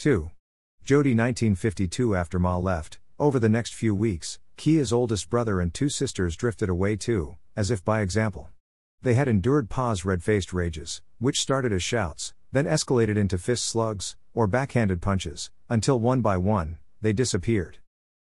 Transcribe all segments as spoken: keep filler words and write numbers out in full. two. Jodie nineteen fifty-two. After Ma left, over the next few weeks, Kya's oldest brother and two sisters drifted away too, as if by example. They had endured Pa's red-faced rages, which started as shouts, then escalated into fist slugs, or backhanded punches, until one by one, they disappeared.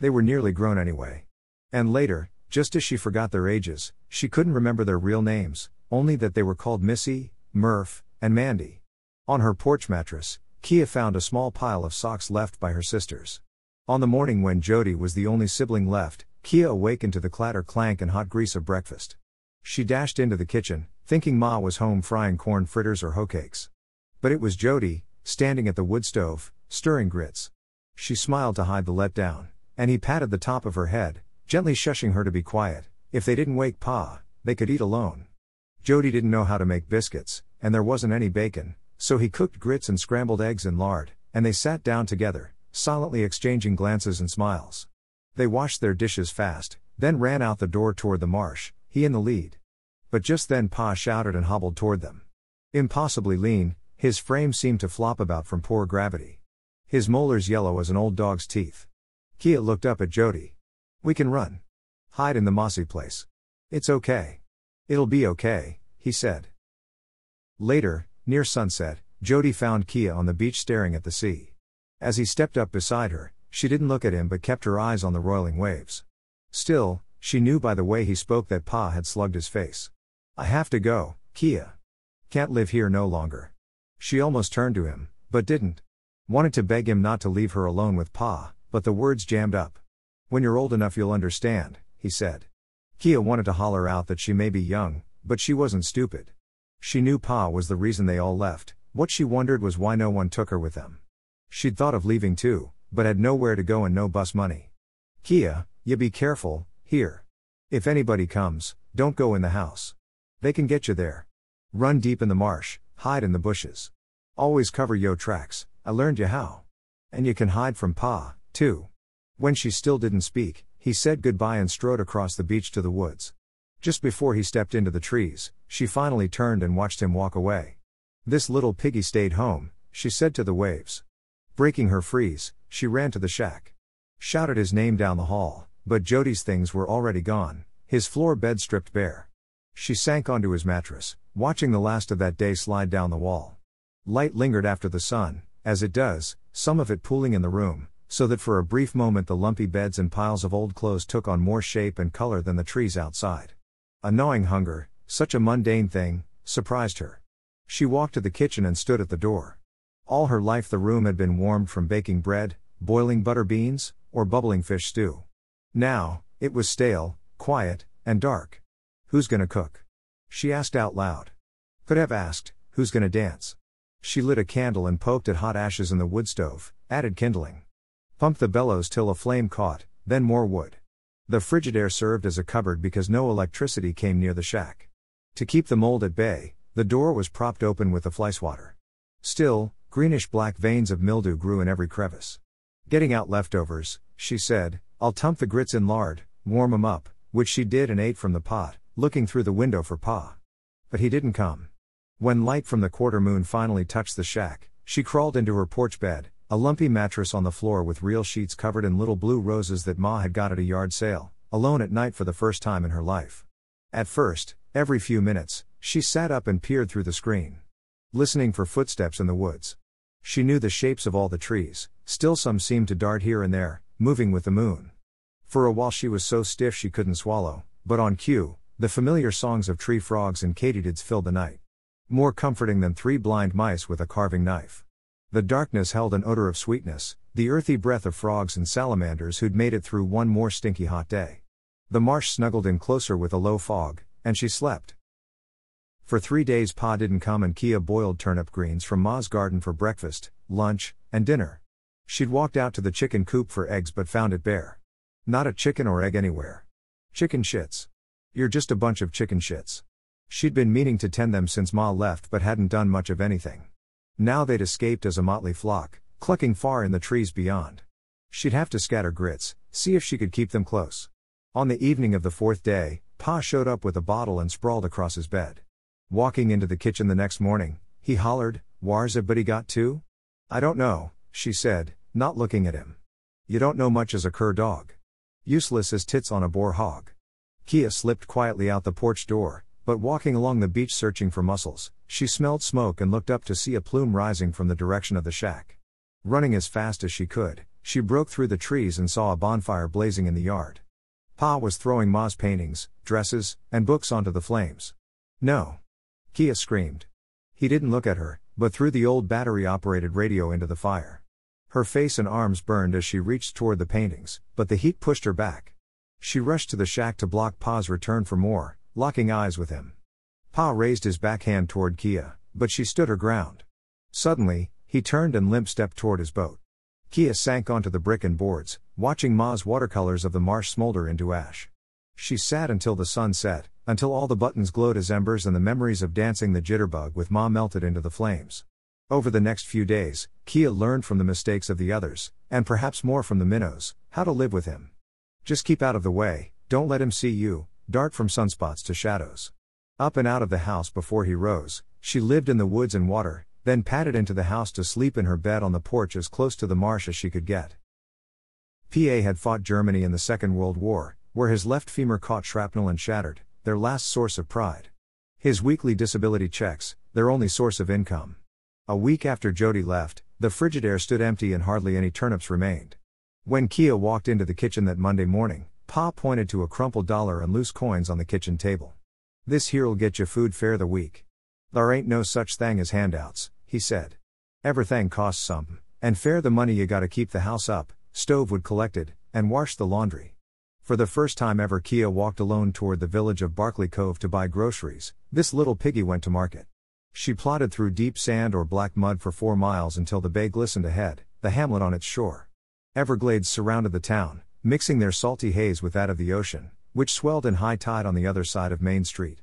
They were nearly grown anyway. And later, just as she forgot their ages, she couldn't remember their real names, only that they were called Missy, Murph, and Mandy. On her porch mattress, Kya found a small pile of socks left by her sisters. On the morning when Jodie was the only sibling left, Kya awakened to the clatter clank and hot grease of breakfast. She dashed into the kitchen, thinking Ma was home frying corn fritters or hoe cakes. But it was Jodie, standing at the wood stove, stirring grits. She smiled to hide the letdown, and he patted the top of her head, gently shushing her to be quiet. If they didn't wake Pa, they could eat alone. Jodie didn't know how to make biscuits, and there wasn't any bacon, so he cooked grits and scrambled eggs and lard, and they sat down together, silently exchanging glances and smiles. They washed their dishes fast, then ran out the door toward the marsh, he in the lead. But just then Pa shouted and hobbled toward them. Impossibly lean, his frame seemed to flop about from poor gravity. His molars yellow as an old dog's teeth. Kya looked up at Jodie. "We can run. Hide in the mossy place. It's okay. It'll be okay," he said. Later, near sunset, Jodie found Kya on the beach staring at the sea. As he stepped up beside her, she didn't look at him but kept her eyes on the roiling waves. Still, she knew by the way he spoke that Pa had slugged his face. "I have to go, Kya. Can't live here no longer." She almost turned to him, but didn't. Wanted to beg him not to leave her alone with Pa, but the words jammed up. "When you're old enough you'll understand," he said. Kya wanted to holler out that she may be young, but she wasn't stupid. She knew Pa was the reason they all left. What she wondered was why no one took her with them. She'd thought of leaving too, but had nowhere to go and no bus money. "Kya, you be careful here. If anybody comes, don't go in the house. They can get you there. Run deep in the marsh, hide in the bushes. Always cover yo tracks, I learned you how. And you can hide from Pa, too." When she still didn't speak, he said goodbye and strode across the beach to the woods. Just before he stepped into the trees, she finally turned and watched him walk away. "This little piggy stayed home," she said to the waves. Breaking her freeze, she ran to the shack. Shouted his name down the hall, but Jodie's things were already gone, his floor bed stripped bare. She sank onto his mattress, watching the last of that day slide down the wall. Light lingered after the sun, as it does, some of it pooling in the room, so that for a brief moment the lumpy beds and piles of old clothes took on more shape and color than the trees outside. A gnawing hunger, such a mundane thing, surprised her. She walked to the kitchen and stood at the door. All her life the room had been warmed from baking bread, boiling butter beans, or bubbling fish stew. Now, it was stale, quiet, and dark. "Who's gonna cook?" she asked out loud. Could have asked, "Who's gonna dance?" She lit a candle and poked at hot ashes in the wood stove, added kindling. Pumped the bellows till a flame caught, then more wood. The Frigidaire served as a cupboard because no electricity came near the shack. To keep the mold at bay, the door was propped open with the flywater. Still, greenish-black veins of mildew grew in every crevice. Getting out leftovers, she said, "I'll dump the grits in lard, warm 'em up," which she did and ate from the pot, looking through the window for Pa. But he didn't come. When light from the quarter moon finally touched the shack, she crawled into her porch bed, a lumpy mattress on the floor with real sheets covered in little blue roses that Ma had got at a yard sale, alone at night for the first time in her life. At first, every few minutes, she sat up and peered through the screen, listening for footsteps in the woods. She knew the shapes of all the trees, still some seemed to dart here and there, moving with the moon. For a while she was so stiff she couldn't swallow, but on cue, the familiar songs of tree frogs and katydids filled the night. More comforting than three blind mice with a carving knife. The darkness held an odor of sweetness, the earthy breath of frogs and salamanders who'd made it through one more stinky hot day. The marsh snuggled in closer with a low fog, and she slept. For three days Pa didn't come and Kya boiled turnip greens from Ma's garden for breakfast, lunch, and dinner. She'd walked out to the chicken coop for eggs but found it bare. Not a chicken or egg anywhere. "Chicken shits. You're just a bunch of chicken shits." She'd been meaning to tend them since Ma left but hadn't done much of anything. Now they'd escaped as a motley flock, clucking far in the trees beyond. She'd have to scatter grits, see if she could keep them close. On the evening of the fourth day, Pa showed up with a bottle and sprawled across his bed. Walking into the kitchen the next morning, he hollered, "Whar's everybody got to?" "I don't know," she said, not looking at him. You don't know much as a cur dog. Useless as tits on a boar hog. Kya slipped quietly out the porch door, but walking along the beach searching for mussels, she smelled smoke and looked up to see a plume rising from the direction of the shack. Running as fast as she could, she broke through the trees and saw a bonfire blazing in the yard. Pa was throwing Ma's paintings, dresses, and books onto the flames. No! Kya screamed. He didn't look at her, but threw the old battery-operated radio into the fire. Her face and arms burned as she reached toward the paintings, but the heat pushed her back. She rushed to the shack to block Pa's return for more, locking eyes with him. Pa raised his backhand toward Kya, but she stood her ground. Suddenly, he turned and limp-stepped toward his boat. Kya sank onto the brick and boards, watching Ma's watercolors of the marsh smolder into ash. She sat until the sun set, until all the buttons glowed as embers and the memories of dancing the jitterbug with Ma melted into the flames. Over the next few days, Kya learned from the mistakes of the others, and perhaps more from the minnows, how to live with him. Just keep out of the way, don't let him see you, dart from sunspots to shadows. Up and out of the house before he rose, she lived in the woods and water, then padded into the house to sleep in her bed on the porch as close to the marsh as she could get. P A had fought Germany in the Second World War, where his left femur caught shrapnel and shattered, their last source of pride. His weekly disability checks, their only source of income. A week after Jodie left, the Frigidaire stood empty and hardly any turnips remained. When Kya walked into the kitchen that Monday morning, Pa pointed to a crumpled dollar and loose coins on the kitchen table. This here'll get you food fare the week. There ain't no such thing as handouts, he said. Everything costs something, and fair the money you gotta keep the house up, stove wood collected, and wash the laundry. For the first time ever Kya walked alone toward the village of Barkley Cove to buy groceries. This little piggy went to market. She plodded through deep sand or black mud for four miles until the bay glistened ahead, the hamlet on its shore. Everglades surrounded the town, mixing their salty haze with that of the ocean, which swelled in high tide on the other side of Main Street.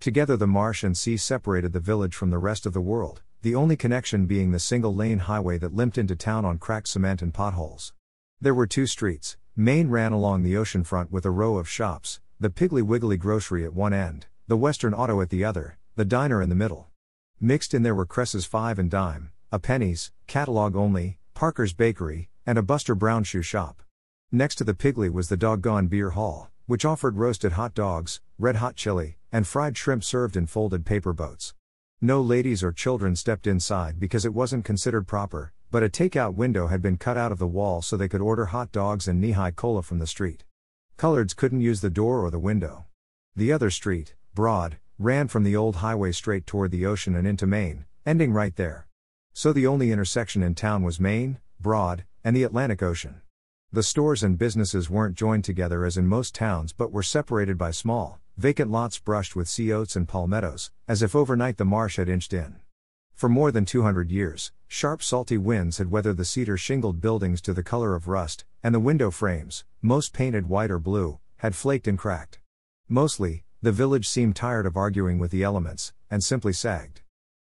Together the marsh and sea separated the village from the rest of the world, the only connection being the single-lane highway that limped into town on cracked cement and potholes. There were two streets. Main ran along the ocean front with a row of shops, the Piggly Wiggly grocery at one end, the Western Auto at the other, the diner in the middle. Mixed in there were Cress's Five and Dime, a Penny's, Catalog Only, Parker's Bakery, and a Buster Brown Shoe Shop. Next to the Piggly was the Doggone Beer Hall, which offered roasted hot dogs, red-hot chili, and fried shrimp served in folded paper boats. No ladies or children stepped inside because it wasn't considered proper, but a takeout window had been cut out of the wall so they could order hot dogs and knee-high cola from the street. Coloreds couldn't use the door or the window. The other street, broad, ran from the old highway straight toward the ocean and into Main, ending right there. So the only intersection in town was Main, Broad, and the Atlantic Ocean. The stores and businesses weren't joined together as in most towns but were separated by small, vacant lots brushed with sea oats and palmettos, as if overnight the marsh had inched in. For more than two hundred years, sharp salty winds had weathered the cedar-shingled buildings to the color of rust, and the window frames, most painted white or blue, had flaked and cracked. Mostly, the village seemed tired of arguing with the elements, and simply sagged.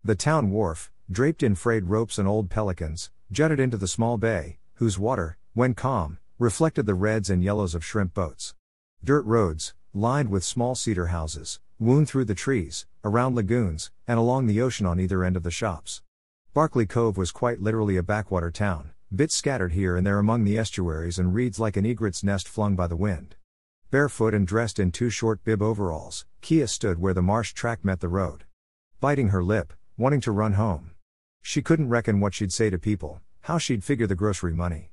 The town wharf, draped in frayed ropes and old pelicans, jutted into the small bay, whose water, when calm, reflected the reds and yellows of shrimp boats. Dirt roads, lined with small cedar houses, wound through the trees, around lagoons, and along the ocean on either end of the shops. Barkley Cove was quite literally a backwater town, bits scattered here and there among the estuaries and reeds like an egret's nest flung by the wind. Barefoot and dressed in two short bib overalls, Kya stood where the marsh track met the road. Biting her lip, wanting to run home. She couldn't reckon what she'd say to people, how she'd figure the grocery money.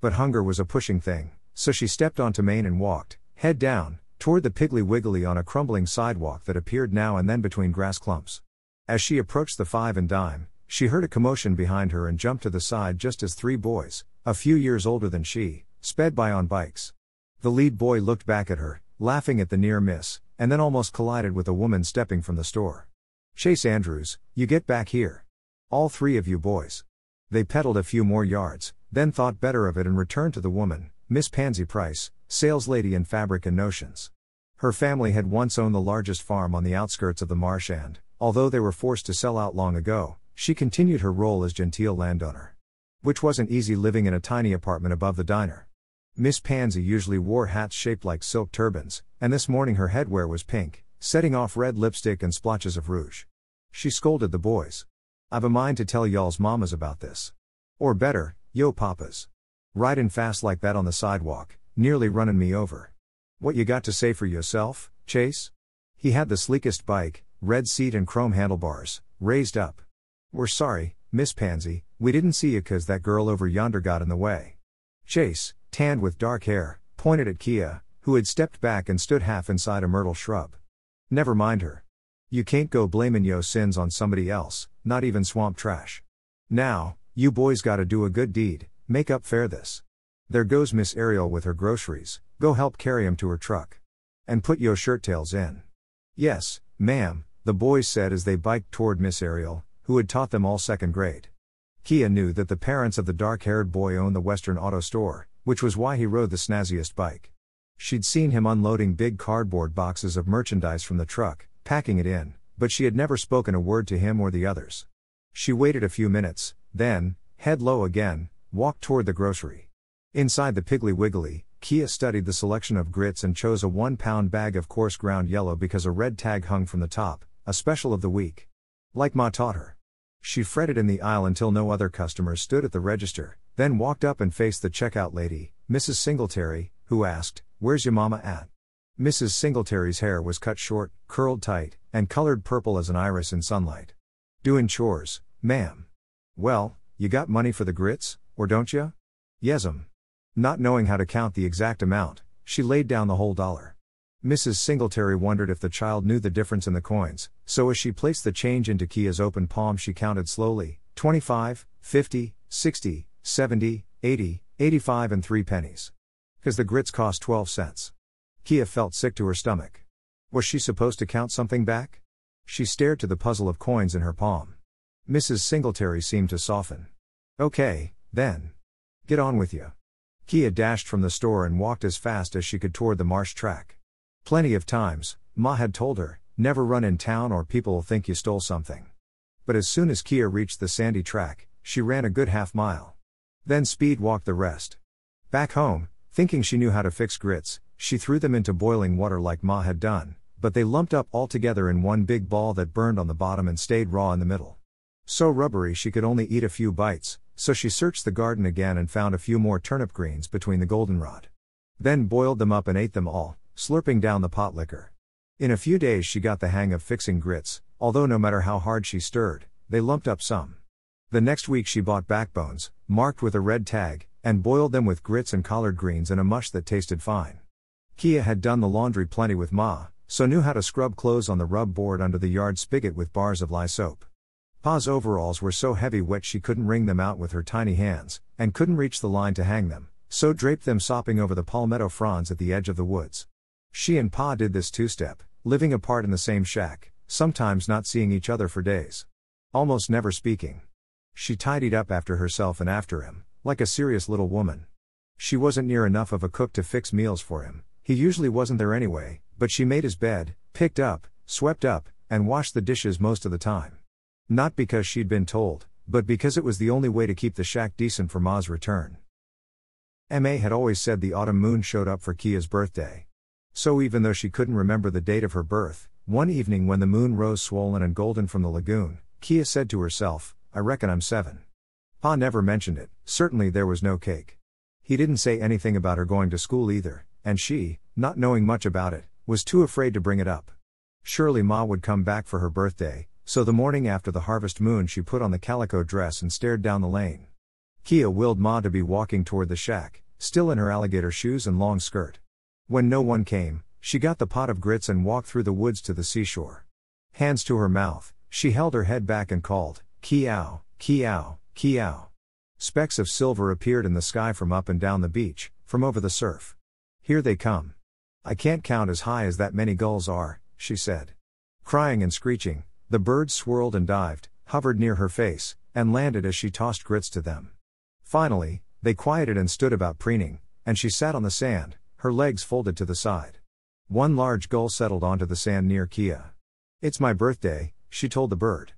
But hunger was a pushing thing, so she stepped onto Main and walked, head down, toward the Piggly Wiggly on a crumbling sidewalk that appeared now and then between grass clumps. As she approached the Five and Dime, she heard a commotion behind her and jumped to the side just as three boys, a few years older than she, sped by on bikes. The lead boy looked back at her, laughing at the near miss, and then almost collided with a woman stepping from the store. "Chase Andrews, you get back here. All three of you boys." They pedaled a few more yards, then thought better of it and returned to the woman, Miss Pansy Price, saleslady in fabric and notions. Her family had once owned the largest farm on the outskirts of the marsh and, although they were forced to sell out long ago, she continued her role as genteel landowner. Which wasn't easy living in a tiny apartment above the diner. Miss Pansy usually wore hats shaped like silk turbans, and this morning her headwear was pink, setting off red lipstick and splotches of rouge. She scolded the boys. "I've a mind to tell y'all's mamas about this. Or better, Yo papas. Ridin' fast like that on the sidewalk, nearly runnin' me over. What you got to say for yourself, Chase? He had the sleekest bike, red seat and chrome handlebars, raised up. We're sorry, Miss Pansy, we didn't see you 'cause that girl over yonder got in the way. Chase, tanned with dark hair, pointed at Kya, who had stepped back and stood half inside a myrtle shrub. Never mind her. You can't go blamin' yo sins on somebody else, not even swamp trash. Now, you boys gotta do a good deed, make up fair this. There goes Miss Ariel with her groceries, go help carry 'em to her truck. And put yo shirt tails in. Yes, ma'am, the boys said as they biked toward Miss Ariel, who had taught them all second grade. Kya knew that the parents of the dark-haired boy owned the Western Auto store, which was why he rode the snazziest bike. She'd seen him unloading big cardboard boxes of merchandise from the truck, packing it in, but she had never spoken a word to him or the others. She waited a few minutes, then, head low again, walked toward the grocery. Inside the Piggly Wiggly, Kya studied the selection of grits and chose a one-pound bag of coarse ground yellow because a red tag hung from the top, a special of the week. Like Ma taught her. She fretted in the aisle until no other customers stood at the register, then walked up and faced the checkout lady, Missus Singletary, who asked, "Where's your mama at?" Missus Singletary's hair was cut short, curled tight, and colored purple as an iris in sunlight. "Doin' chores, ma'am." "Well, you got money for the grits, or don't ya?" "Yes'm." Not knowing how to count the exact amount, she laid down the whole dollar. Missus Singletary wondered if the child knew the difference in the coins, so as she placed the change into Kia's open palm she counted slowly, twenty-five, fifty, sixty, seventy, eighty, eighty-five and three pennies. 'Cause the grits cost twelve cents. Kya felt sick to her stomach. Was she supposed to count something back? She stared to the puzzle of coins in her palm. Missus Singletary seemed to soften. "Okay, then. Get on with you." Kya dashed from the store and walked as fast as she could toward the marsh track. Plenty of times, Ma had told her, never run in town or people'll think you stole something. But as soon as Kya reached the sandy track, she ran a good half mile. Then speed walked the rest. Back home, thinking she knew how to fix grits, she threw them into boiling water like Ma had done, but they lumped up all together in one big ball that burned on the bottom and stayed raw in the middle. So rubbery she could only eat a few bites, so she searched the garden again and found a few more turnip greens between the goldenrod. Then boiled them up and ate them all, slurping down the pot liquor. In a few days she got the hang of fixing grits, although no matter how hard she stirred, they lumped up some. The next week she bought backbones, marked with a red tag, and boiled them with grits and collard greens in a mush that tasted fine. Kya had done the laundry plenty with Ma, so knew how to scrub clothes on the rub board under the yard spigot with bars of lye soap. Pa's overalls were so heavy wet she couldn't wring them out with her tiny hands, and couldn't reach the line to hang them, so draped them sopping over the palmetto fronds at the edge of the woods. She and Pa did this two-step, living apart in the same shack, sometimes not seeing each other for days. Almost never speaking. She tidied up after herself and after him, like a serious little woman. She wasn't near enough of a cook to fix meals for him, he usually wasn't there anyway, but she made his bed, picked up, swept up, and washed the dishes most of the time. Not because she'd been told, but because it was the only way to keep the shack decent for Ma's return. Ma had always said the autumn moon showed up for Kia's birthday. So even though she couldn't remember the date of her birth, one evening when the moon rose swollen and golden from the lagoon, Kya said to herself, "I reckon I'm seven." Pa never mentioned it, certainly there was no cake. He didn't say anything about her going to school either, and she, not knowing much about it, was too afraid to bring it up. Surely Ma would come back for her birthday, so the morning after the harvest moon she put on the calico dress and stared down the lane. Kya willed Ma to be walking toward the shack, still in her alligator shoes and long skirt. When no one came, she got the pot of grits and walked through the woods to the seashore. Hands to her mouth, she held her head back and called, "Kya, Kya, Kya." Specks of silver appeared in the sky from up and down the beach, from over the surf. "Here they come. I can't count as high as that many gulls are," she said. Crying and screeching, the birds swirled and dived, hovered near her face, and landed as she tossed grits to them. Finally, they quieted and stood about preening, and she sat on the sand, her legs folded to the side. One large gull settled onto the sand near Kya. "It's my birthday," she told the bird.